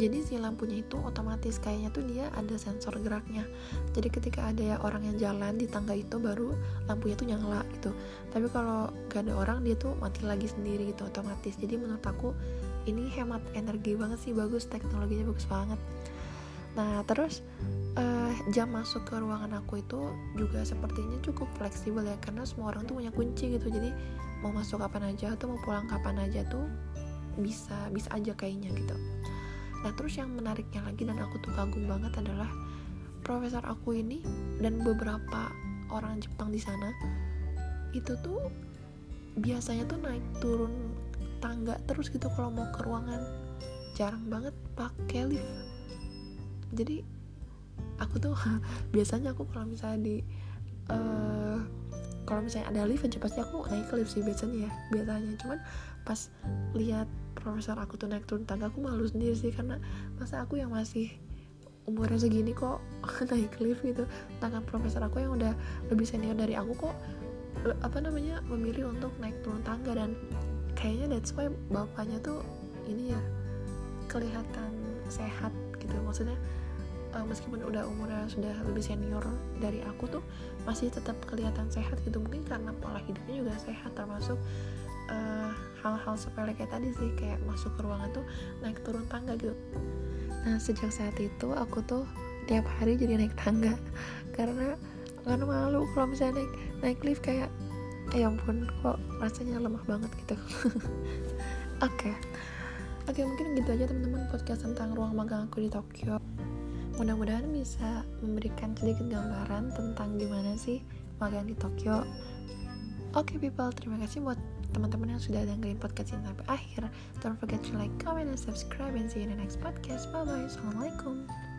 Jadi si lampunya itu otomatis kayaknya tuh dia ada sensor geraknya. Jadi ketika ada ya orang yang jalan di tangga itu baru lampunya tuh nyala gitu. Tapi kalau gak ada orang dia tuh mati lagi sendiri gitu otomatis. Jadi menurut aku ini hemat energi banget sih, bagus, teknologinya bagus banget. Nah terus jam masuk ke ruangan aku itu juga sepertinya cukup fleksibel ya, karena semua orang tuh punya kunci gitu. Jadi mau masuk kapan aja atau mau pulang kapan aja tuh bisa aja kayaknya gitu. Nah terus yang menariknya lagi dan aku tuh kagum banget adalah profesor aku ini dan beberapa orang Jepang di sana itu tuh biasanya tuh naik turun tangga terus gitu kalau mau ke ruangan, jarang banget pakai lift. Jadi aku tuh biasanya aku kalau misalnya di kalau misalnya ada lift aja pasti aku naik ke lift sih biasanya. Cuman pas lihat profesor aku tuh naik turun tangga aku malu sendiri sih, karena masa aku yang masih umurnya segini kok naik lift gitu, tangan profesor aku yang udah lebih senior dari aku kok memilih untuk naik turun tangga. Dan kayaknya that's why bapaknya tuh ini ya kelihatan sehat gitu, maksudnya meskipun udah umurnya sudah lebih senior dari aku tuh masih tetap kelihatan sehat gitu. Mungkin karena pola hidupnya juga sehat, termasuk hal-hal sepele kayak tadi sih, kayak masuk ke ruangan tuh naik turun tangga gitu. Nah sejak saat itu aku tuh tiap hari jadi naik tangga karena malu kalau misalnya naik lift, kayak ya ampun kok rasanya lemah banget gitu. Oke, mungkin gitu aja teman-teman podcast tentang ruang magang aku di Tokyo. Mudah-mudahan bisa memberikan sedikit gambaran tentang gimana sih magang di Tokyo. Oke, people, terima kasih buat teman-teman yang sudah dengerin podcast ini sampai akhir. Don't forget to like, comment, and subscribe, and see you in the next podcast. Bye-bye. Assalamualaikum.